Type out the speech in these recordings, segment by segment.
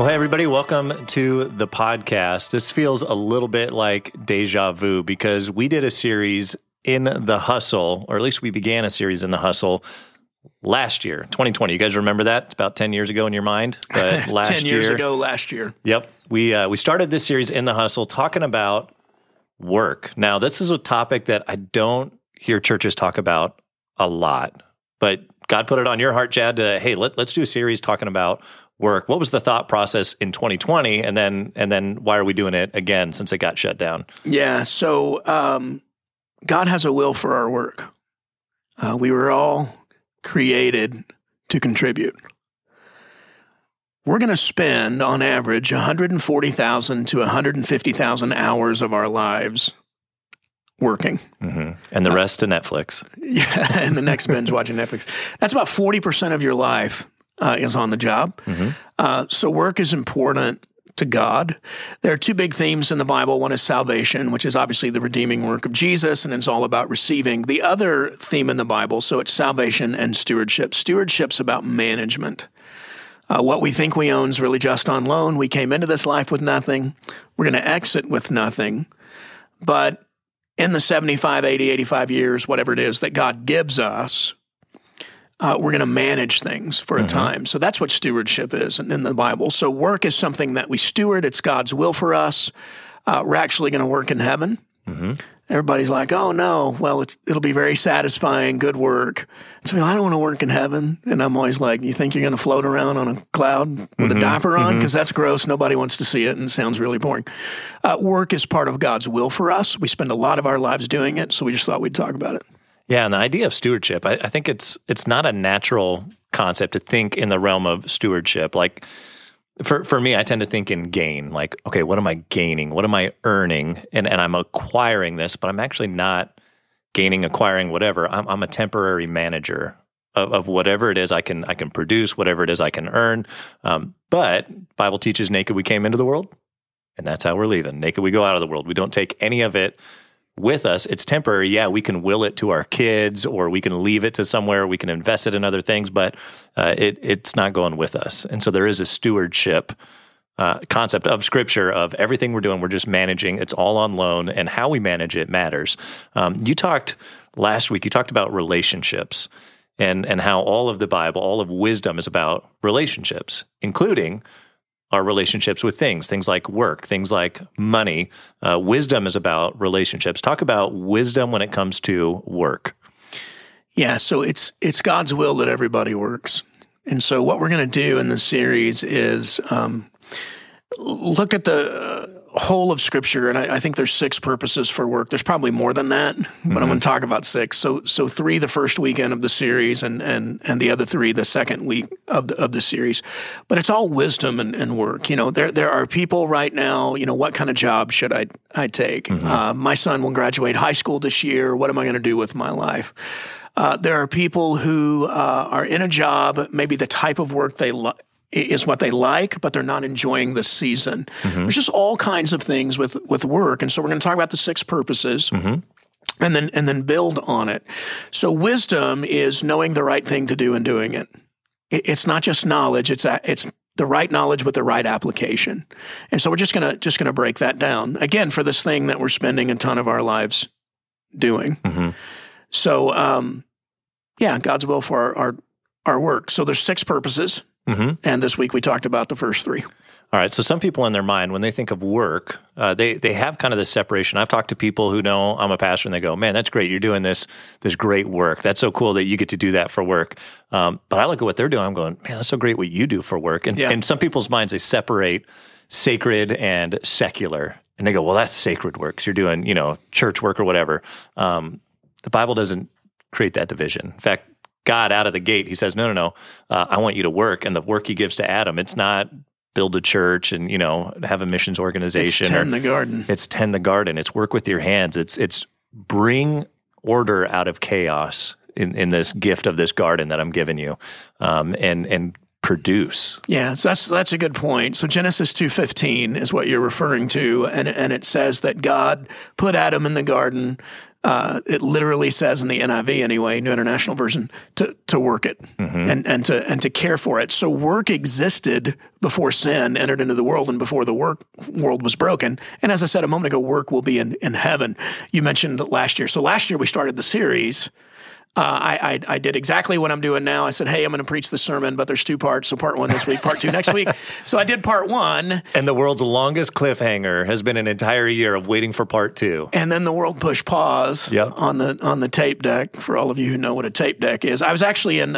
Well, hey, everybody, welcome to the podcast. This feels a little bit like deja vu because we did a series in the hustle, or at least we began a series in the hustle last year, 2020. You guys remember that? It's about 10 years ago in your mind. But last 10 years ago, last year. Yep. We started this series in the hustle talking about work. Now, this is a topic that I don't hear churches talk about a lot, but God put it on your heart, Chad, to, hey, let's do a series talking about work. What was the thought process in 2020? And then why are we doing it again since it got shut down? Yeah. So, God has a will for our work. We were all created to contribute. We're going to spend on average 140,000 to 150,000 hours of our lives working. Mm-hmm. And the rest to Netflix. Yeah. And the next binge watching Netflix. That's about 40% of your life is on the job. Mm-hmm. So work is important to God. There are two big themes in the Bible. One is salvation, which is obviously the redeeming work of Jesus, and it's all about receiving. The other theme in the Bible, so it's salvation and stewardship. Stewardship's about management. What we think we own is really just on loan. We came into this life with nothing. We're going to exit with nothing. But in the 75, 80, 85 years, whatever it is that God gives us, we're going to manage things for a time. So that's what stewardship is in the Bible. So work is something that we steward. It's God's will for us. We're actually going to work in heaven. Mm-hmm. Everybody's like, oh, no, well, it'll be very satisfying, good work. So I don't want to work in heaven. And I'm always like, you think you're going to float around on a cloud with a diaper on? Because that's gross. Nobody wants to see it and it sounds really boring. Work is part of God's will for us. We spend a lot of our lives doing it. So we just thought we'd talk about it. Yeah, and the idea of stewardship, I think it's not a natural concept to think in the realm of stewardship. Like for me, I tend to think in gain. Like, okay, what am I gaining? What am I earning? And I'm acquiring this, but I'm actually not gaining, acquiring whatever. I'm a temporary manager of whatever it is I can produce, whatever it is I can earn. But Bible teaches naked we came into the world, and that's how we're leaving. Naked we go out of the world. We don't take any of it with us. It's temporary. Yeah, we can will it to our kids, or we can leave it to somewhere, we can invest it in other things, but it's not going with us. And so there is a stewardship concept of Scripture of everything we're doing, we're just managing. It's all on loan, and how we manage it matters. You talked last week, you talked about relationships and how all of the Bible, all of wisdom is about relationships, including our relationships with things like work, things like money. Wisdom is about relationships. Talk about wisdom when it comes to work. Yeah, so it's God's will that everybody works. And so what we're going to do in this series is look at the whole of Scripture, and I think there's 6 purposes for work. There's probably more than that, but I'm going to talk about 6. So 3 the first weekend of the series, and the other 3 the second week of the series. But it's all wisdom and work. You know, there are people right now. You know, what kind of job should I take? My son will graduate high school this year. What am I going to do with my life? There are people who are in a job, maybe the type of work they love is what they like, but they're not enjoying the season. There's just all kinds of things with work. And so we're going to talk about the 6 purposes and then build on it. So wisdom is knowing the right thing to do and doing it. It's not just knowledge. It's the right knowledge with the right application. And so we're just going to break that down again for this thing that we're spending a ton of our lives doing. So, yeah, God's will for our work. So there's 6 purposes. And this week we talked about the first 3. All right. So some people in their mind, when they think of work, they have kind of this separation. I've talked to people who know I'm a pastor and they go, man, that's great. You're doing this great work. That's so cool that you get to do that for work. But I look at what they're doing. I'm going, man, that's so great what you do for work. And in some people's minds, they separate sacred and secular. And they go, well, that's sacred work, 'cause you're doing, you know, church work or whatever. The Bible doesn't create that division. In fact, God, out of the gate, he says, no, I want you to work. And the work he gives to Adam, it's not build a church and, you know, have a missions organization. It's tend the garden. It's tend the garden. It's work with your hands. It's bring order out of chaos in this gift of this garden that I'm giving you and produce. Yeah, so that's a good point. So Genesis 2:15 is what you're referring to, and it says that God put Adam in the garden It literally says in the NIV anyway, New International Version, to work it and to care for it. So work existed before sin entered into the world and before the world was broken. And as I said a moment ago, work will be in heaven. You mentioned last year. So last year we started the series. I did exactly what I'm doing now. I said, hey, I'm going to preach this sermon, but there's two parts. So part one this week, part two next week. So I did part one. And the world's longest cliffhanger has been an entire year of waiting for part two. And then the world pushed pause on the tape deck, for all of you who know what a tape deck is. I was actually in,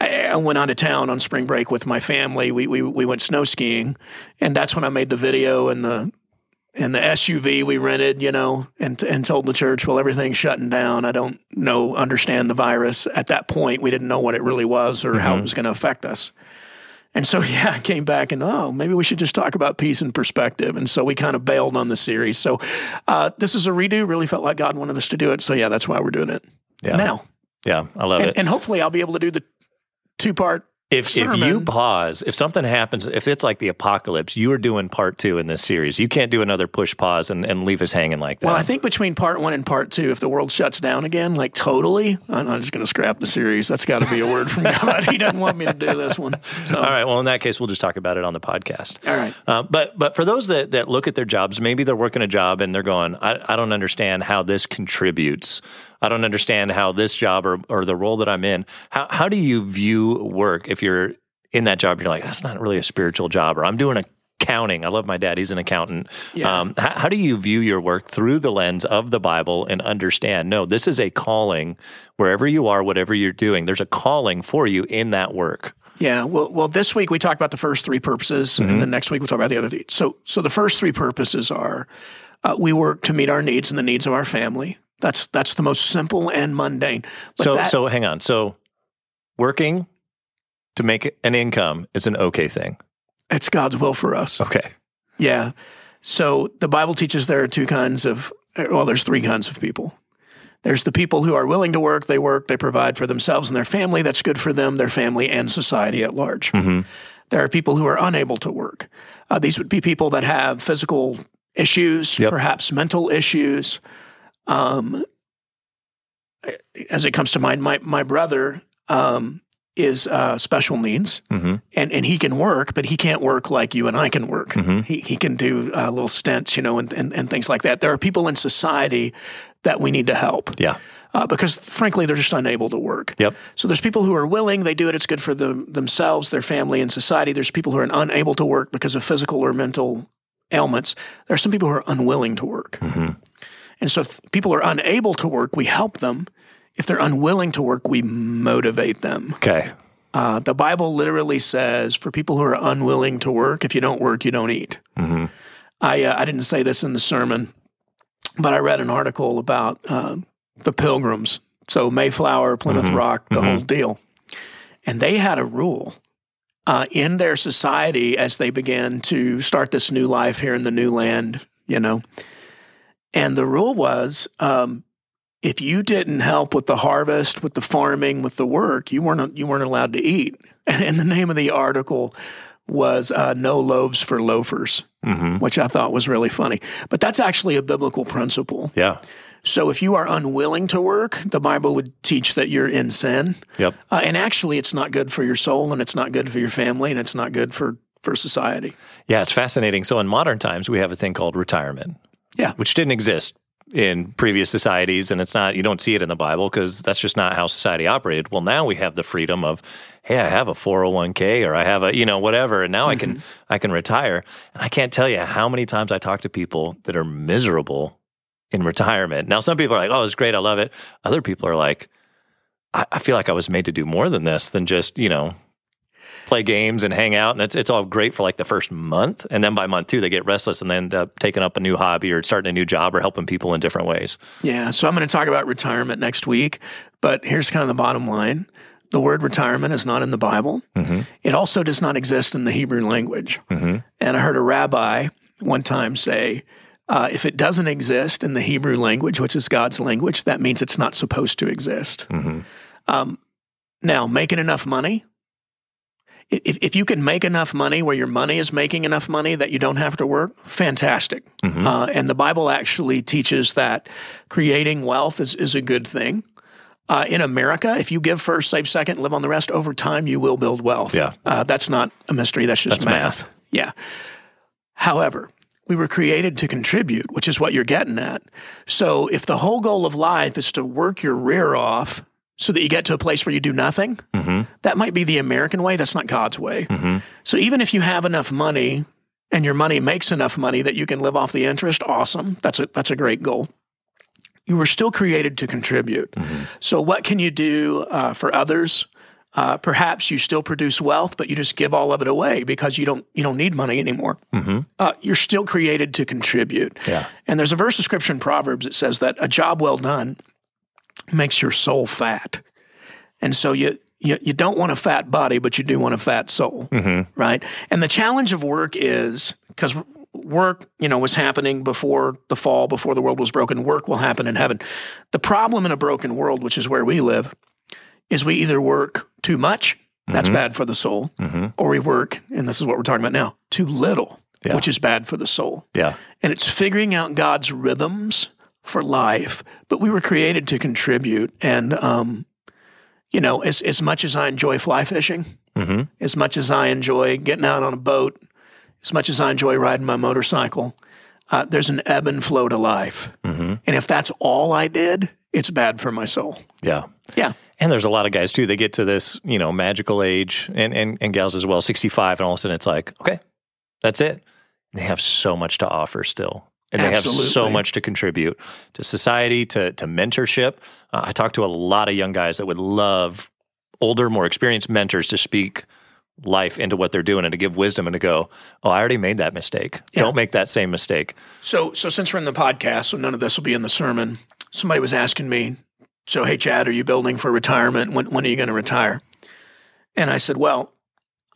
I went out of town on spring break with my family. We went snow skiing, and that's when I made the video and the SUV we rented, and told the church, well, everything's shutting down. I don't understand the virus. At that point, we didn't know what it really was or how it was going to affect us. And so, I came back and, maybe we should just talk about peace and perspective. And so we kind of bailed on the series. So this is a redo. Really felt like God wanted us to do it. So, that's why we're doing it now. Yeah, I love it. And hopefully I'll be able to do the two-part. If you pause, if something happens, if it's like the apocalypse, you are doing part two in this series. You can't do another push pause and leave us hanging like that. Well, I think between part one and part two, if the world shuts down again, like totally, I'm just going to scrap the series. That's got to be a word from God. He doesn't want me to do this one. So. All right. Well, in that case, we'll just talk about it on the podcast. All right. But for those that look at their jobs, maybe they're working a job and they're going, I don't understand how this contributes. I don't understand how this job or the role that I'm in, how do you view work if you're in that job? You're like, that's not really a spiritual job, or I'm doing accounting. I love my dad. He's an accountant. Yeah. How do you view your work through the lens of the Bible and understand, no, this is a calling wherever you are, whatever you're doing, there's a calling for you in that work. Yeah. Well, this week we talked about the first three purposes and then next week we'll talk about the other. So the first three purposes are we work to meet our needs and the needs of our family. That's the most simple and mundane. But so hang on. So working to make an income is an okay thing. It's God's will for us. Okay. Yeah. So the Bible teaches there are there's three kinds of people. There's the people who are willing to work, they provide for themselves and their family. That's good for them, their family, and society at large. Mm-hmm. There are people who are unable to work. These would be people that have physical issues, perhaps mental issues. As it comes to mind, my brother is special needs, and he can work, but he can't work like you and I can work. Mm-hmm. He can do little stints, and things like that. There are people in society that we need to help. Yeah. Because frankly, they're just unable to work. Yep. So there's people who are willing, they do it, it's good for themselves, their family, and society. There's people who are unable to work because of physical or mental ailments. There are some people who are unwilling to work. Mm-hmm. And so if people are unable to work, we help them. If they're unwilling to work, we motivate them. Okay. The Bible literally says for people who are unwilling to work, if you don't work, you don't eat. Mm-hmm. I didn't say this in the sermon, but I read an article about the Pilgrims. So Mayflower, Plymouth Rock, the whole deal. And they had a rule in their society as they began to start this new life here in the new land, And the rule was, if you didn't help with the harvest, with the farming, with the work, you weren't allowed to eat. And the name of the article was "No Loaves for Loafers," which I thought was really funny. But that's actually a biblical principle. Yeah. So if you are unwilling to work, the Bible would teach that you're in sin. Yep. And actually, it's not good for your soul, and it's not good for your family, and it's not good for society. Yeah, it's fascinating. So in modern times, we have a thing called retirement. Yeah. Which didn't exist in previous societies, and you don't see it in the Bible because that's just not how society operated. Well, now we have the freedom of, hey, I have a 401k or I have a, whatever, and now I can retire. And I can't tell you how many times I talk to people that are miserable in retirement. Now, some people are like, oh, it's great, I love it. Other people are like, I feel like I was made to do more than this, than just, play games and hang out, and it's all great for like the first month, and then by month two they get restless and they end up taking up a new hobby or starting a new job or helping people in different ways. Yeah, so I'm going to talk about retirement next week, but here's kind of the bottom line. The word retirement is not in the Bible. Mm-hmm. It also does not exist in the Hebrew language. Mm-hmm. And I heard a rabbi one time say, if it doesn't exist in the Hebrew language, which is God's language, that means it's not supposed to exist. Mm-hmm. Now, making enough money If you can make enough money where your money is making enough money that you don't have to work, fantastic. Mm-hmm. And the Bible actually teaches that creating wealth is a good thing. In America, if you give first, save second, live on the rest, over time you will build wealth. Yeah. That's not a mystery. That's just math. Yeah. However, we were created to contribute, which is what you're getting at. So if the whole goal of life is to work your rear off so that you get to a place where you do nothing, mm-hmm. that might be the American way. That's not God's way. Mm-hmm. So even if you have enough money and your money makes enough money that you can live off the interest, awesome. That's a great goal. You were still created to contribute. Mm-hmm. So what can you do for others? Perhaps you still produce wealth, but you just give all of it away because you don't need money anymore. Mm-hmm. You're still created to contribute. Yeah. And there's a verse of Scripture in Proverbs that says that a job well done makes your soul fat. And so you don't want a fat body, but you do want a fat soul, mm-hmm. right? And the challenge of work is, because work, was happening before the fall, before the world was broken. Work will happen in heaven. The problem in a broken world, which is where we live, is we either work too much, that's mm-hmm. bad for the soul, mm-hmm. or we work, and this is what we're talking about now, too little, yeah. which is bad for the soul. Yeah. And it's figuring out God's rhythms for life, but we were created to contribute. And, as much as I enjoy fly fishing, mm-hmm. as much as I enjoy getting out on a boat, as much as I enjoy riding my motorcycle, there's an ebb and flow to life. Mm-hmm. And if that's all I did, it's bad for my soul. Yeah. Yeah. And there's a lot of guys, too, they get to this, magical age, and gals as well, 65, and all of a sudden it's like, okay, that's it. And they have so much to offer still. And Absolutely. They have so much to contribute to society, to mentorship. I talk to a lot of young guys that would love older, more experienced mentors to speak life into what they're doing and to give wisdom and to go, oh, I already made that mistake. Yeah. Don't make that same mistake. So since we're in the podcast, so none of this will be in the sermon, somebody was asking me, so, hey, Chad, are you building for retirement? When are you going to retire? And I said, well,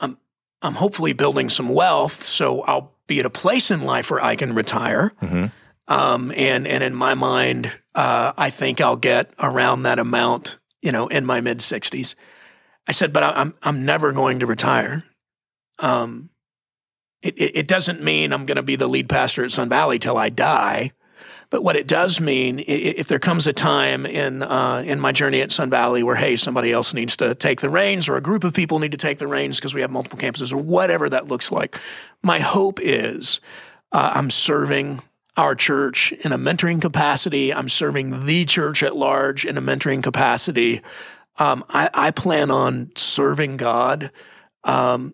I'm hopefully building some wealth, so I'll be at a place in life where I can retire. Mm-hmm. And in my mind, I think I'll get around that amount, in my mid-60s. I said, but I'm never going to retire. It doesn't mean I'm going to be the lead pastor at Sun Valley till I die. But what it does mean, if there comes a time in my journey at Sun Valley where, hey, somebody else needs to take the reins, or a group of people need to take the reins because we have multiple campuses, or whatever that looks like, my hope is I'm serving our church in a mentoring capacity. I'm serving the church at large in a mentoring capacity. I plan on serving God, in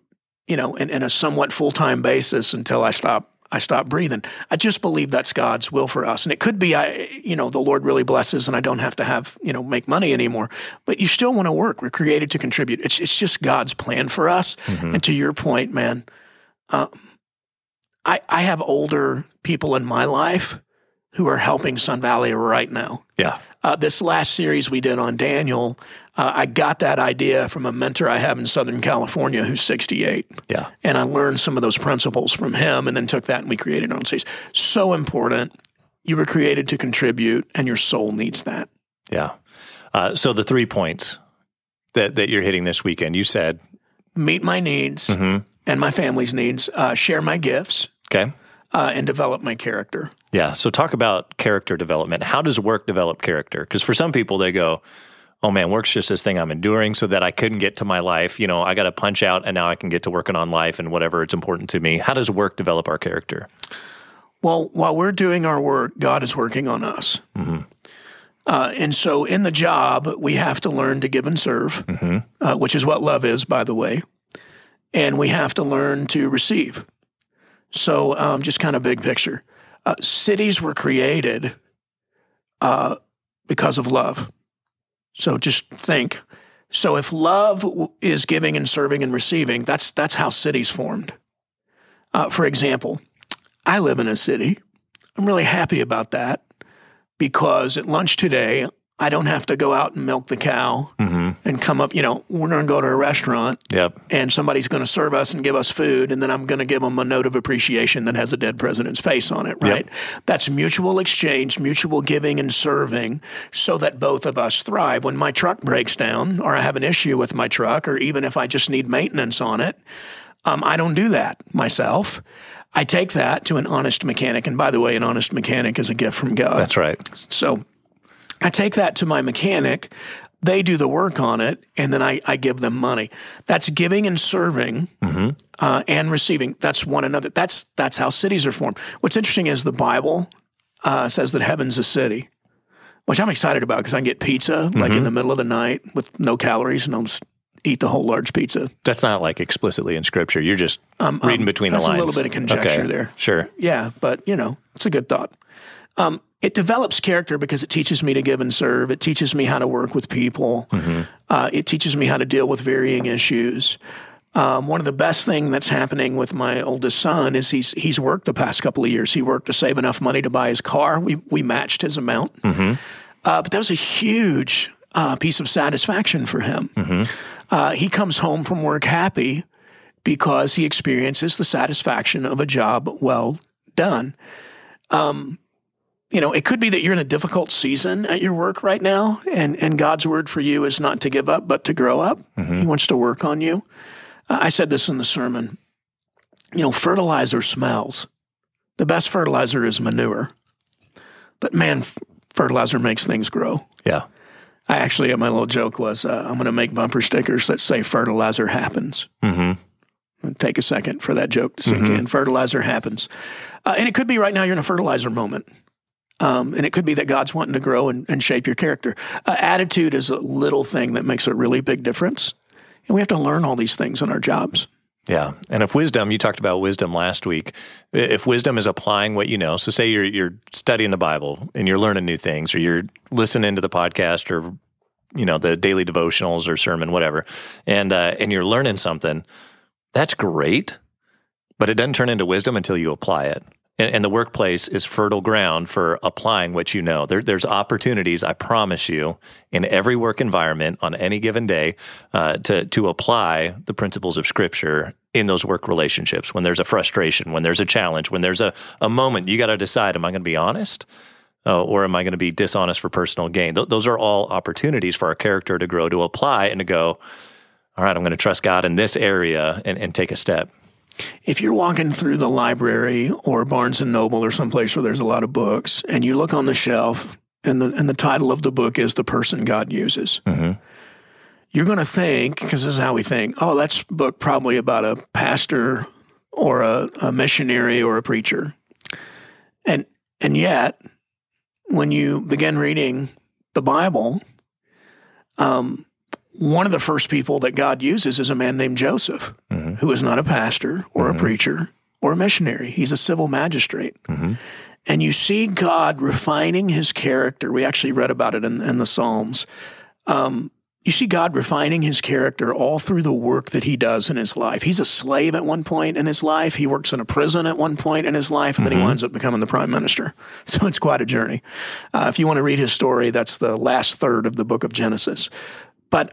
a somewhat full-time basis until I stop breathing. I just believe that's God's will for us. And it could be, the Lord really blesses and I don't have to make money anymore, but you still want to work. We're created to contribute. It's just God's plan for us. Mm-hmm. And to your point, man, I have older people in my life who are helping Sun Valley right now. Yeah. This last series we did on Daniel, I got that idea from a mentor I have in Southern California who's 68. Yeah. And I learned some of those principles from him and then took that and we created our own series. So important. You were created to contribute and your soul needs that. Yeah. So the 3 points that you're hitting this weekend, you said? Meet my needs mm-hmm. and my family's needs, share my gifts. Okay. And develop my character. Yeah. So talk about character development. How does work develop character? Because for some people, they go, oh man, work's just this thing I'm enduring so that I couldn't get to my life. I got to punch out and now I can get to working on life and whatever it's important to me. How does work develop our character? Well, while we're doing our work, God is working on us. Mm-hmm. And so in the job, we have to learn to give and serve, mm-hmm. Which is what love is, by the way. And we have to learn to receive. So just kind of big picture. Cities were created because of love. So just think. So if love is giving and serving and receiving, that's how cities formed. For example, I live in a city. I'm really happy about that because at lunch today, I don't have to go out and milk the cow and come up, you know, we're going to go to a restaurant and somebody's going to serve us and give us food, and then I'm going to give them a note of appreciation that has a dead president's face on it, right? Yep. That's mutual exchange, mutual giving and serving so that both of us thrive. When my truck breaks down or I have an issue with my truck, or even if I just need maintenance on it, I don't do that myself. I take that to an honest mechanic. And by the way, an honest mechanic is a gift from God. That's right. So I take that to my mechanic, they do the work on it, and then I give them money. That's giving and serving and receiving. That's one another. That's how cities are formed. What's interesting is the Bible says that heaven's a city, which I'm excited about because I can get pizza like in the middle of the night with no calories, and I'll just eat the whole large pizza. That's not like explicitly in Scripture. You're just reading between the lines. That's a little bit of conjecture there. Sure. Yeah, but, you know, it's a good thought. It develops character because it teaches me to give and serve. It teaches me how to work with people. It teaches me how to deal with varying issues. One of the best things that's happening with my oldest son is he's worked the past couple of years. He worked to save enough money to buy his car. We matched his amount. But that was a huge piece of satisfaction for him. He comes home from work happy because he experiences the satisfaction of a job well done. You know, it could be that you're in a difficult season at your work right now, and God's word for you is not to give up, but to grow up. He wants to work on you. I said this in the sermon. You know, fertilizer smells. The best fertilizer is manure. But man, fertilizer makes things grow. Yeah. I actually, my little joke was, I'm going to make bumper stickers that say fertilizer happens. Take a second for that joke to sink in. Fertilizer happens. And it could be right now you're in a fertilizer moment. And it could be that God's wanting to grow and shape your character. Attitude is a little thing that makes a really big difference. And we have to learn all these things in our jobs. Yeah. And if wisdom, you talked about wisdom last week, if wisdom is applying what you know, so say you're studying the Bible and you're learning new things, or you're listening to the podcast, or, you know, the daily devotionals or sermon, whatever, and you're learning something, that's great, but it doesn't turn into wisdom until you apply it. And the workplace is fertile ground for applying what you know. There's opportunities, I promise you, in every work environment on any given day to apply the principles of Scripture in those work relationships. When there's a frustration, when there's a challenge, when there's a moment, you got to decide, am I going to be honest or am I going to be dishonest for personal gain? Those are all opportunities for our character to grow, to apply, and to go, all right, I'm going to trust God in this area and take a step. If you're walking through the library or Barnes & Noble or someplace where there's a lot of books, and you look on the shelf and the title of the book is The Person God Uses, you're going to think, because this is how we think, oh, that's book probably about a pastor or a missionary or a preacher. And yet, when you begin reading the Bible, one of the first people that God uses is a man named Joseph, who is not a pastor or a preacher or a missionary. He's a civil magistrate. And you see God refining his character. We actually read about it in the Psalms. You see God refining his character all through the work that he does in his life. He's a slave at one point in his life. He works in a prison at one point in his life, and then he winds up becoming the prime minister. So it's quite a journey. If you want to read his story, that's the last third of the book of Genesis. But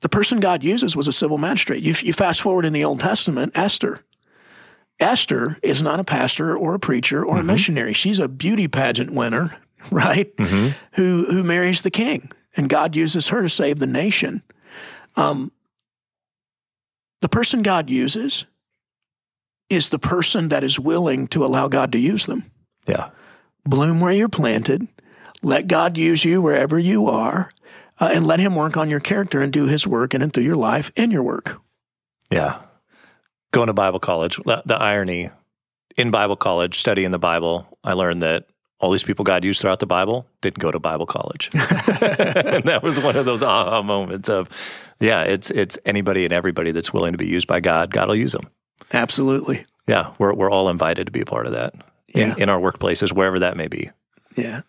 the person God uses was a civil magistrate. You fast forward in the Old Testament, Esther. Esther is not a pastor or a preacher or a missionary. She's a beauty pageant winner, right, who marries the king. And God uses her to save the nation. The person God uses is the person that is willing to allow God to use them. Yeah. Bloom where you're planted. Let God use you wherever you are. And let him work on your character and do his work in and through your life and your work. Yeah. Going to Bible college, the irony, in Bible college, studying the Bible, I learned that all these people God used throughout the Bible didn't go to Bible college. And that was one of those aha moments of, yeah, it's anybody and everybody that's willing to be used by God, God will use them. Absolutely. Yeah. We're all invited to be a part of that in our workplaces, wherever that may be. Yeah.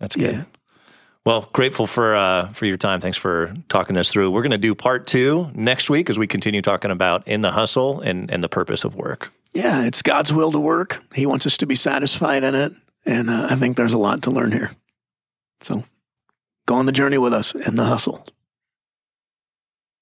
That's good. Yeah. Well, grateful for your time. Thanks for talking this through. We're going to do part 2 next week as we continue talking about in the hustle and the purpose of work. Yeah, it's God's will to work. He wants us to be satisfied in it. And I think there's a lot to learn here. So go on the journey with us and the hustle.